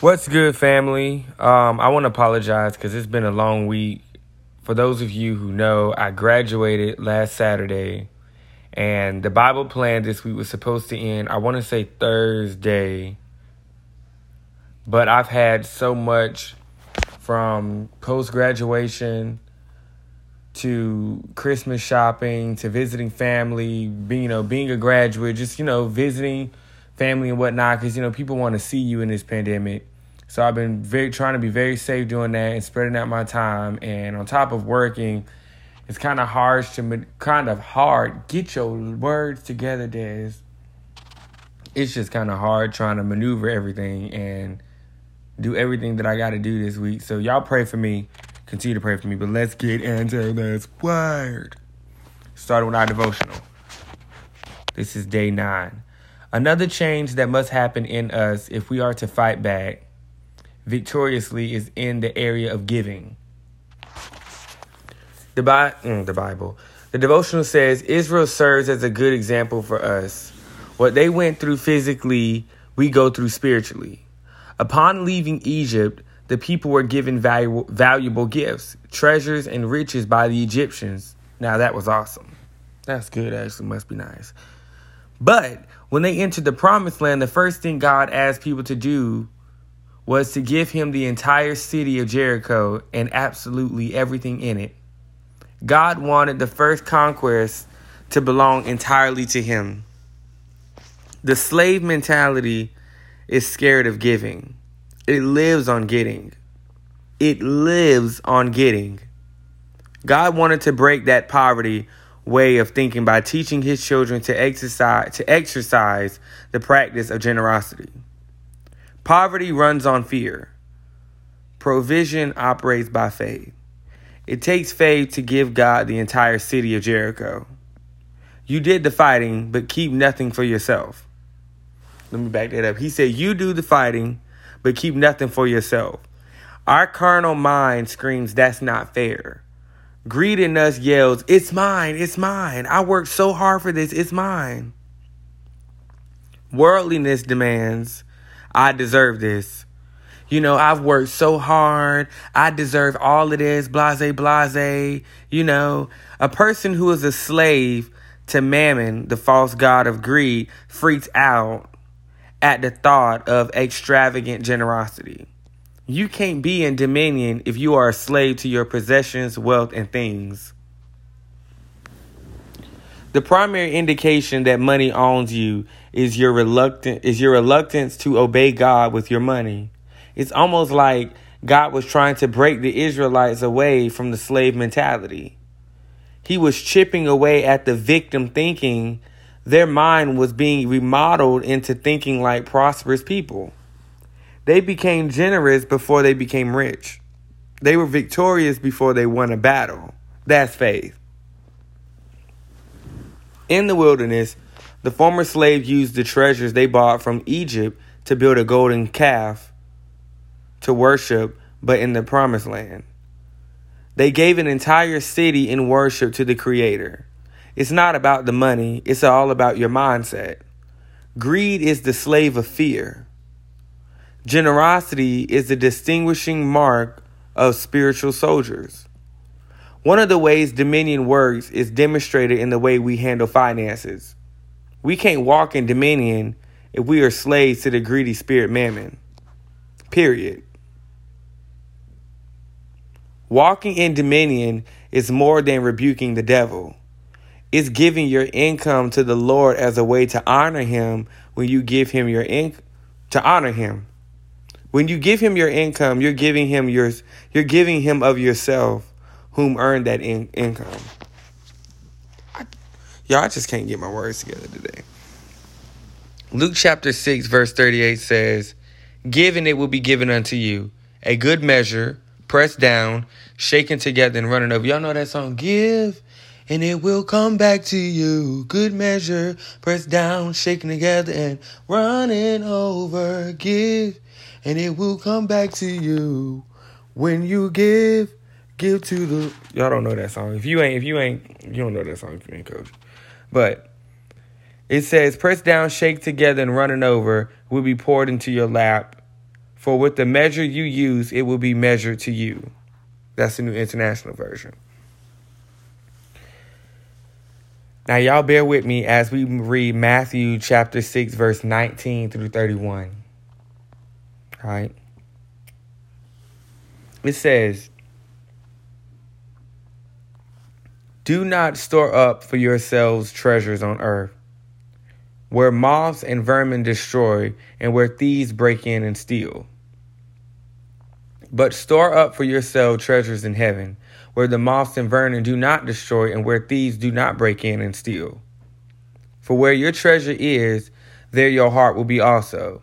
What's good, family? I want to apologize because it's been a long week. For those of you who know, I graduated last Saturday, and the Bible plan this week was supposed to end, I want to say Thursday, but I've had so much from post-graduation to Christmas shopping to visiting family, being a graduate, just, visiting family and whatnot, because, people want to see you in this pandemic. So I've been trying to be very safe doing that and spreading out my time. And on top of working, it's kind of hard. Get your words together, Des. It's just kind of hard trying to maneuver everything and do everything that I got to do this week. So y'all pray for me. Continue to pray for me. But let's get into this word. Starting with our devotional. This is day 9. Another change that must happen in us if we are to fight back victoriously is in the area of giving. The Bible. The devotional says, Israel serves as a good example for us. What they went through physically, we go through spiritually. Upon leaving Egypt, the people were given valuable gifts, treasures, and riches by the Egyptians. Now, that was awesome. That's good, actually. Must be nice. But when they entered the promised land, the first thing God asked people to do was to give him the entire city of Jericho and absolutely everything in it. God wanted the first conquest to belong entirely to him. The slave mentality is scared of giving. It lives on getting. God wanted to break that poverty way of thinking by teaching his children to exercise the practice of generosity. Poverty runs on fear. Provision operates by faith. It takes faith to give God the entire city of Jericho. You did the fighting, but keep nothing for yourself. Let me back that up. He said, you do the fighting, but keep nothing for yourself. Our carnal mind screams, that's not fair. Greed in us yells, it's mine. I worked so hard for this, it's mine. Worldliness demands, I deserve this. I've worked so hard. I deserve all of this, blase. A person who is a slave to Mammon, the false god of greed, freaks out at the thought of extravagant generosity. You can't be in dominion if you are a slave to your possessions, wealth, and things. The primary indication that money owns you is your reluctance to obey God with your money. It's almost like God was trying to break the Israelites away from the slave mentality. He was chipping away at the victim thinking. Their mind was being remodeled into thinking like prosperous people. They became generous before they became rich. They were victorious before they won a battle. That's faith. In the wilderness, the former slaves used the treasures they bought from Egypt to build a golden calf to worship, but in the promised land, they gave an entire city in worship to the Creator. It's not about the money. It's all about your mindset. Greed is the slave of fear. Generosity is the distinguishing mark of spiritual soldiers. One of the ways dominion works is demonstrated in the way we handle finances. We can't walk in dominion if we are slaves to the greedy spirit Mammon. Period. Walking in dominion is more than rebuking the devil. It's giving your income to the Lord as a way to honor him when you give him your income. When you give him your income, you're giving him of yourself, whom earned that income. I just can't get my words together today. Luke chapter 6, verse 38 says, give and it will be given unto you. A good measure, pressed down, shaken together and running over. Y'all know that song, give and it will come back to you. Good measure, pressed down, shaken together and running over. Give and it will come back to you. When you give to the... Y'all don't know that song. You don't know that song if you ain't coach. But it says, pressed down, shake together, and running over will be poured into your lap. For with the measure you use, it will be measured to you. That's the New International Version. Now, y'all bear with me as we read Matthew chapter 6, verse 19 through 31. All right. It says, "Do not store up for yourselves treasures on earth, where moths and vermin destroy, and where thieves break in and steal. But store up for yourselves treasures in heaven, where the moths and vermin do not destroy, and where thieves do not break in and steal. For where your treasure is, there your heart will be also.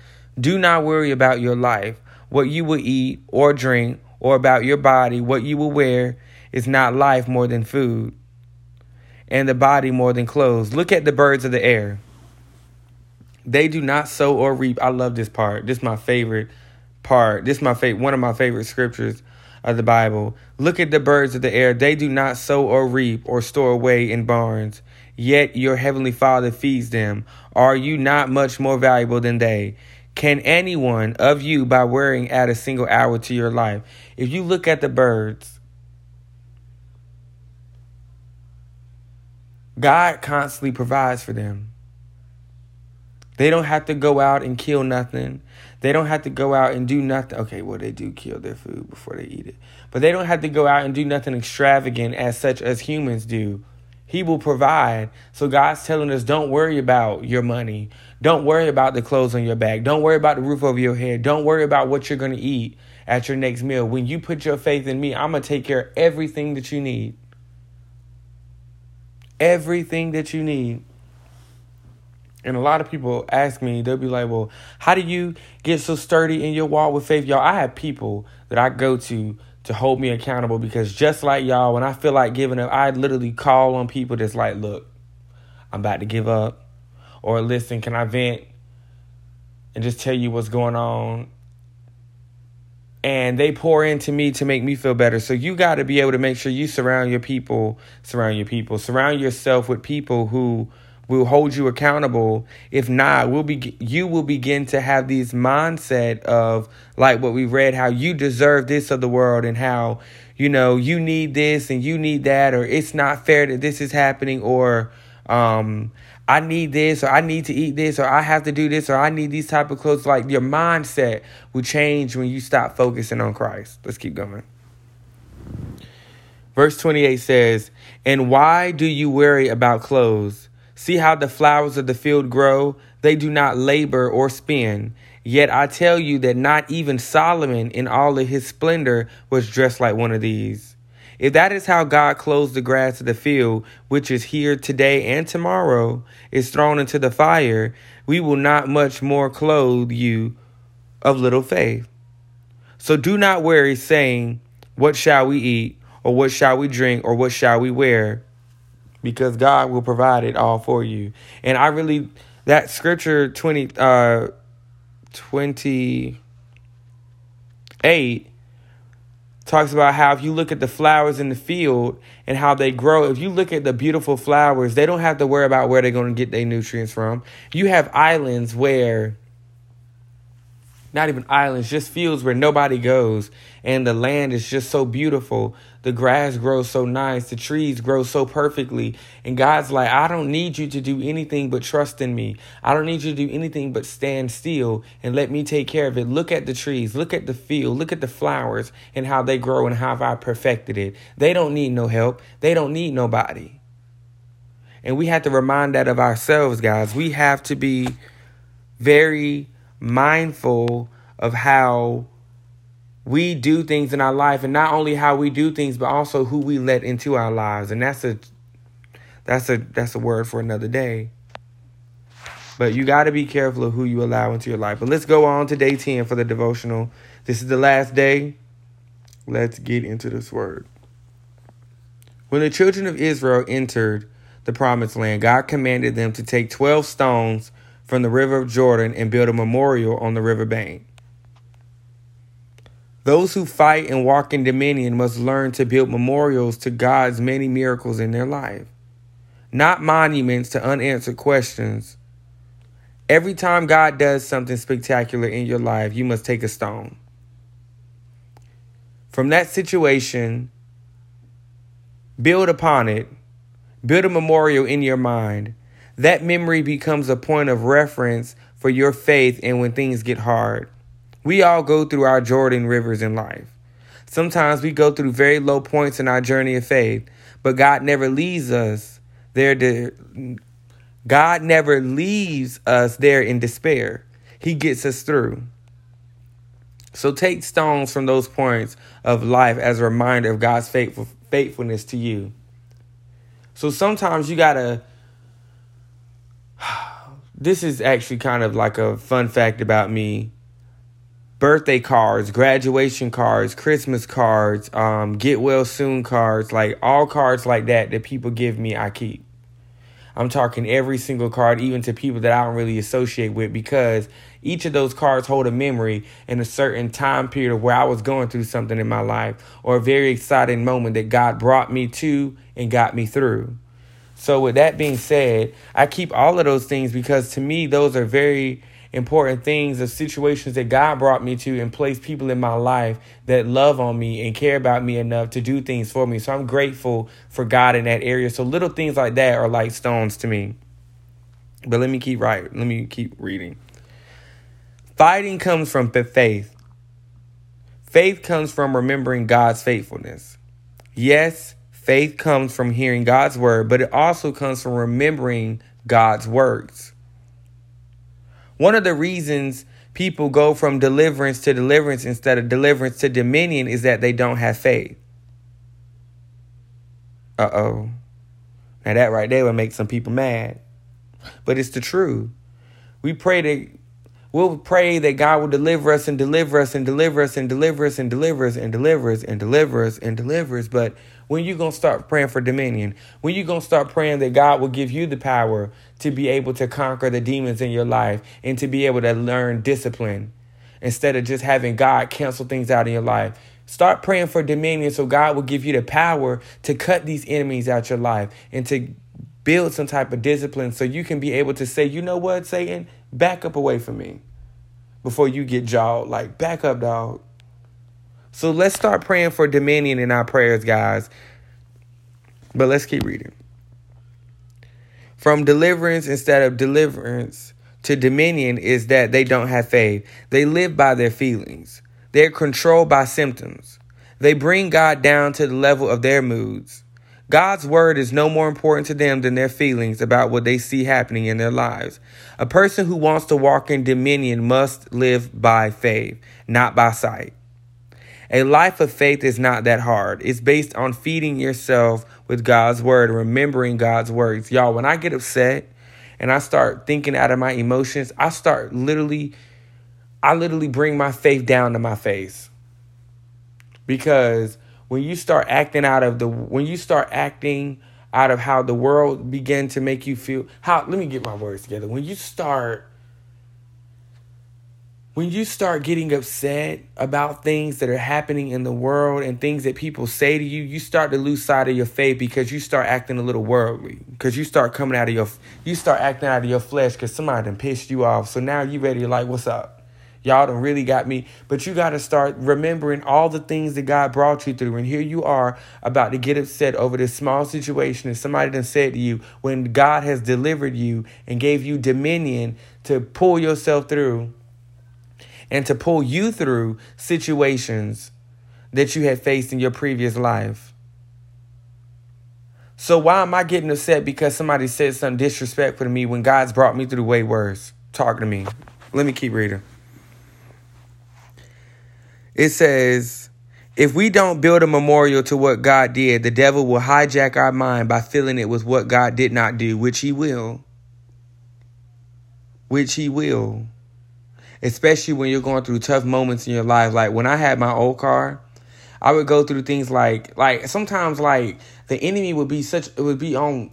do not worry about your life, what you will eat or drink, or about your body, what you will wear. Is not life more than food, and the body more than clothes? Look at the birds of the air. They do not sow or reap." I love this part. This is my favorite part. This is one of my favorite scriptures of the Bible. "Look at the birds of the air. They do not sow or reap or store away in barns. Yet your heavenly Father feeds them. Are you not much more valuable than they? Can anyone of you by worrying add a single hour to your life?" If you look at the birds, God constantly provides for them. They don't have to go out and kill nothing. They don't have to go out and do nothing. Okay, well, they do kill their food before they eat it. But they don't have to go out and do nothing extravagant as such as humans do. He will provide. So God's telling us, don't worry about your money. Don't worry about the clothes on your back. Don't worry about the roof over your head. Don't worry about what you're going to eat at your next meal. When you put your faith in me, I'm going to take care of everything that you need. Everything that you need. And a lot of people ask me, they'll be like, "Well, how do you get so sturdy in your walk with faith?" Y'all, I have people that I go to hold me accountable, because just like y'all, when I feel like giving up, I literally call on people that's like, "Look, I'm about to give up," or "Listen, can I vent and just tell you what's going on?" And they pour into me to make me feel better. So you got to be able to make sure you surround yourself with people who will hold you accountable. If not, you will begin to have this mindset of, like what we read, how you deserve this of the world, and how, you need this and you need that, or it's not fair that this is happening, or I need this, or I need to eat this, or I have to do this, or I need these type of clothes. Like, your mindset will change when you stop focusing on Christ. Let's keep going. Verse 28 says, "And why do you worry about clothes? See how the flowers of the field grow? They do not labor or spin. Yet I tell you that not even Solomon in all of his splendor was dressed like one of these. If that is how God clothes the grass of the field, which is here today and tomorrow is thrown into the fire, we will not much more clothe you of little faith. So do not worry, saying, 'What shall we eat?' or 'What shall we drink?' or 'What shall we wear?' Because God will provide it all for you." And I really, that scripture 28 talks about how if you look at the flowers in the field and how they grow, if you look at the beautiful flowers, they don't have to worry about where they're going to get their nutrients from. You have islands where, not even islands, just fields where nobody goes, and the land is just so beautiful. The grass grows so nice. The trees grow so perfectly. And God's like, "I don't need you to do anything but trust in me. I don't need you to do anything but stand still and let me take care of it. Look at the trees. Look at the field. Look at the flowers and how they grow and how I perfected it. They don't need no help. They don't need nobody." And we have to remind that of ourselves, guys. We have to be very mindful of how we do things in our life, and not only how we do things, but also who we let into our lives. And that's a word for another day. But you got to be careful of who you allow into your life. But let's go on to day 10 for the devotional This is the last day. Let's get into this word. When the children of Israel entered the promised land, God commanded them to take 12 stones from the river of Jordan and build a memorial on the river bank. Those who fight and walk in dominion must learn to build memorials to God's many miracles in their life, not monuments to unanswered questions. Every time God does something spectacular in your life, you must take a stone. From that situation, build upon it. Build a memorial in your mind. That memory becomes a point of reference for your faith and when things get hard. We all go through our Jordan rivers in life. Sometimes we go through very low points in our journey of faith, but God never leaves us there. God never leaves us there in despair. He gets us through. So take stones from those points of life as a reminder of God's faithfulness to you. So sometimes you gotta. This is actually kind of like a fun fact about me. Birthday cards, graduation cards, Christmas cards, get well soon cards, like all cards like that people give me, I keep. I'm talking every single card, even to people that I don't really associate with, because each of those cards hold a memory in a certain time period of where I was going through something in my life or a very exciting moment that God brought me to and got me through. So with that being said, I keep all of those things because to me, those are very important things of situations that God brought me to and placed people in my life that love on me and care about me enough to do things for me. So I'm grateful for God in that area. So little things like that are like stones to me. But let me keep reading. Fighting comes from faith. Faith comes from remembering God's faithfulness. Yes, faith comes from hearing God's word, but it also comes from remembering God's words. One of the reasons people go from deliverance to deliverance instead of deliverance to dominion is that they don't have faith. Uh-oh. Now that right there would make some people mad. But it's the truth. We'll pray that God will deliver us and deliver us and deliver us and deliver us and deliver us and deliver us and deliver us and deliver us. But when you going to start praying for dominion? When you going to start praying that God will give you the power to be able to conquer the demons in your life and to be able to learn discipline instead of just having God cancel things out in your life? Start praying for dominion so God will give you the power to cut these enemies out your life and to build some type of discipline so you can be able to say, you know what, Satan, back up away from me before you get jawed. Like, back up, dog. So let's start praying for dominion in our prayers, guys. But let's keep reading. From deliverance instead of deliverance to dominion is that they don't have faith. They live by their feelings. They're controlled by symptoms. They bring God down to the level of their moods. God's word is no more important to them than their feelings about what they see happening in their lives. A person who wants to walk in dominion must live by faith, not by sight. A life of faith is not that hard. It's based on feeding yourself with God's word, remembering God's words. Y'all, when I get upset and I start thinking out of my emotions, I literally bring my faith down to my face. Because when you start acting out of how the world began to make you feel, let me get my words together. When you start getting upset about things that are happening in the world and things that people say to you, you start to lose sight of your faith because you start acting a little worldly, because you start acting out of your flesh because somebody done pissed you off. So now you ready to like, what's up? Y'all done really got me. But you got to start remembering all the things that God brought you through. And here you are about to get upset over this small situation that somebody done said to you when God has delivered you and gave you dominion to pull yourself through. And to pull you through situations that you had faced in your previous life. So why am I getting upset because somebody said something disrespectful to me when God's brought me through way worse? Talk to me. Let me keep reading. It says, if we don't build a memorial to what God did, the devil will hijack our mind by filling it with what God did not do, which he will. especially when you're going through tough moments in your life. Like when I had my old car, I would go through things like sometimes like the enemy would be such, it would be on,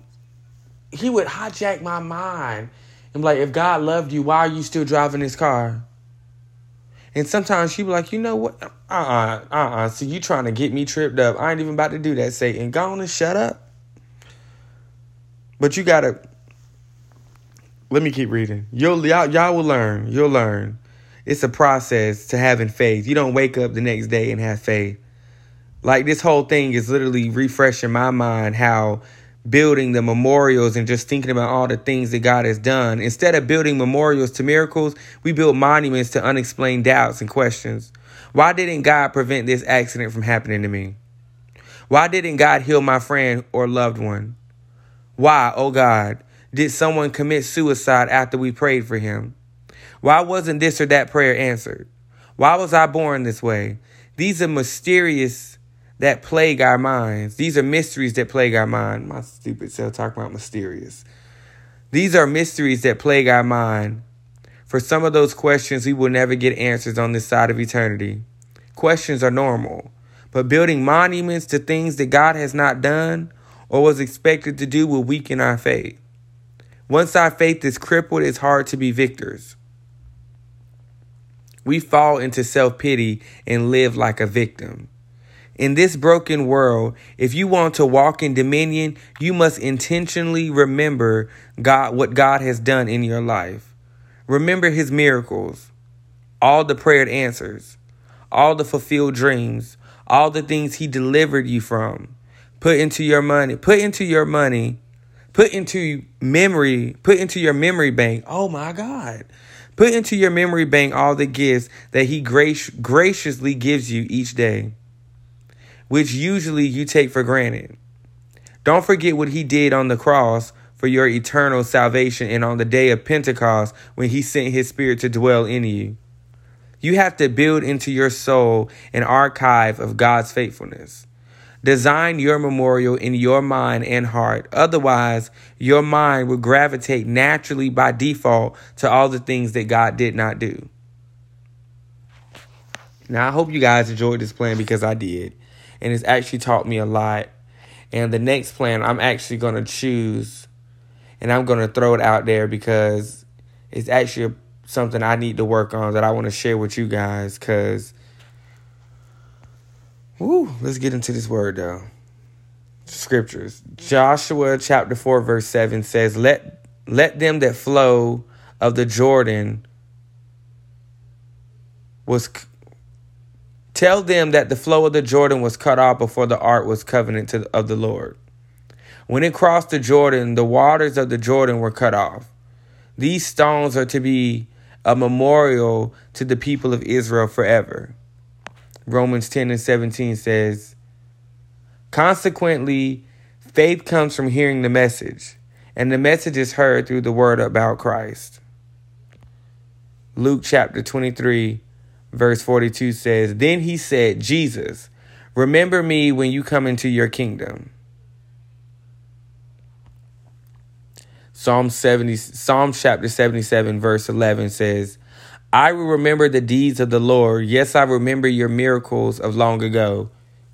he would hijack my mind. I'm like, if God loved you, why are you still driving this car? And sometimes she'd be like, you know what? So you trying to get me tripped up. I ain't even about to do that, Satan. Go on and shut up. But you got to, let me keep reading. Y'all will learn. You'll learn. It's a process to having faith. You don't wake up the next day and have faith. Like this whole thing is literally refreshing my mind how building the memorials and just thinking about all the things that God has done. Instead of building memorials to miracles, we build monuments to unexplained doubts and questions. Why didn't God prevent this accident from happening to me? Why didn't God heal my friend or loved one? Why, oh God, did someone commit suicide after we prayed for him? Why wasn't this or that prayer answered? Why was I born this way? These are mysterious that plague our minds. These are mysteries that plague our mind. My stupid self talking about mysterious. These are mysteries that plague our mind. For some of those questions, we will never get answers on this side of eternity. Questions are normal, but building monuments to things that God has not done or was expected to do will weaken our faith. Once our faith is crippled, it's hard to be victors. We fall into self-pity and live like a victim. In this broken world, if you want to walk in dominion, you must intentionally remember God, what God has done in your life. Remember his miracles, all the prayer answers, all the fulfilled dreams, all the things he delivered you from. Put into your memory bank. Oh my God. Put into your memory bank all the gifts that he graciously gives you each day, which usually you take for granted. Don't forget what he did on the cross for your eternal salvation and on the day of Pentecost when he sent his spirit to dwell in you. You have to build into your soul an archive of God's faithfulness. Design your memorial in your mind and heart. Otherwise, your mind will gravitate naturally by default to all the things that God did not do. Now, I hope you guys enjoyed this plan because I did. And it's actually taught me a lot. And the next plan I'm actually going to choose. And I'm going to throw it out there because it's actually something I need to work on that I want to share with you guys. Because, let's get into this word though. Scriptures. Joshua chapter 4 verse 7 says, Let them that flow of the Jordan was... Tell them that the flow of the Jordan was cut off before the ark was covenant of the Lord. When it crossed the Jordan, the waters of the Jordan were cut off. These stones are to be a memorial to the people of Israel forever. Romans 10 and 17 says, consequently, faith comes from hearing the message, and the message is heard through the word about Christ. Luke chapter 23 Verse 42 says, then he said, Jesus, remember me when you come into your kingdom. Psalm chapter 77, verse 11 says, I will remember the deeds of the Lord. Yes, I remember your miracles of long ago,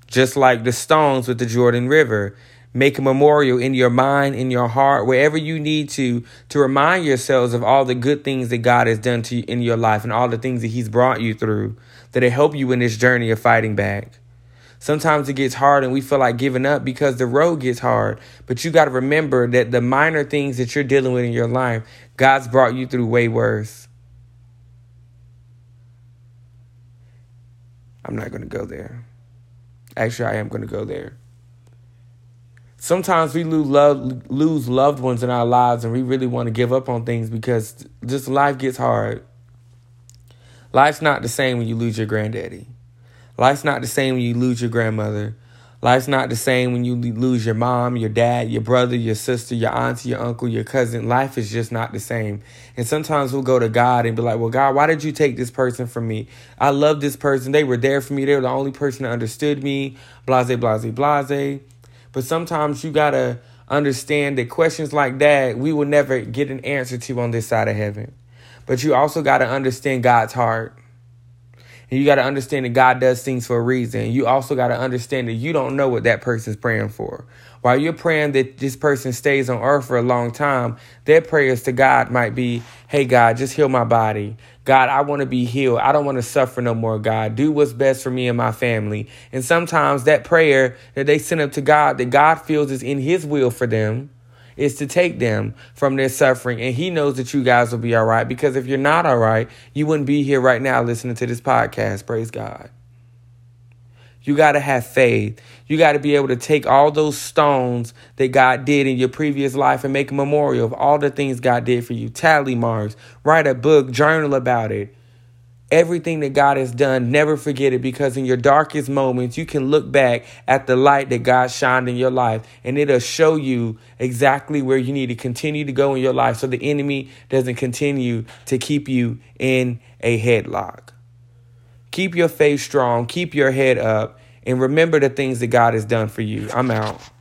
just like the stones with the Jordan River. Make a memorial in your mind, in your heart, wherever you need to remind yourselves of all the good things that God has done to you in your life and all the things that he's brought you through that will help you in this journey of fighting back. Sometimes it gets hard and we feel like giving up because the road gets hard. But you got to remember that the minor things that you're dealing with in your life, God's brought you through way worse. I'm not going to go there. Actually, I am going to go there. Sometimes we lose loved ones in our lives and we really want to give up on things because just life gets hard. Life's not the same when you lose your granddaddy. Life's not the same when you lose your grandmother. Life's not the same when you lose your mom, your dad, your brother, your sister, your auntie, your uncle, your cousin. Life is just not the same. And sometimes we'll go to God and be like, well, God, why did you take this person from me? I love this person. They were there for me. They were the only person that understood me. Blase, blase, blase. But sometimes you got to understand that questions like that, we will never get an answer to on this side of heaven. But you also got to understand God's heart. And you got to understand that God does things for a reason. You also got to understand that you don't know what that person's praying for. While you're praying that this person stays on earth for a long time, their prayers to God might be, hey, God, just heal my body. God, I want to be healed. I don't want to suffer no more, God. Do what's best for me and my family. And sometimes that prayer that they send up to God, that God feels is in his will for them, is to take them from their suffering. And he knows that you guys will be all right, because if you're not all right, you wouldn't be here right now listening to this podcast. Praise God. You got to have faith. You got to be able to take all those stones that God did in your previous life and make a memorial of all the things God did for you. Tally marks, write a book, journal about it. Everything that God has done, never forget it, because in your darkest moments, you can look back at the light that God shined in your life, and it'll show you exactly where you need to continue to go in your life so the enemy doesn't continue to keep you in a headlock. Keep your faith strong, keep your head up, and remember the things that God has done for you. I'm out.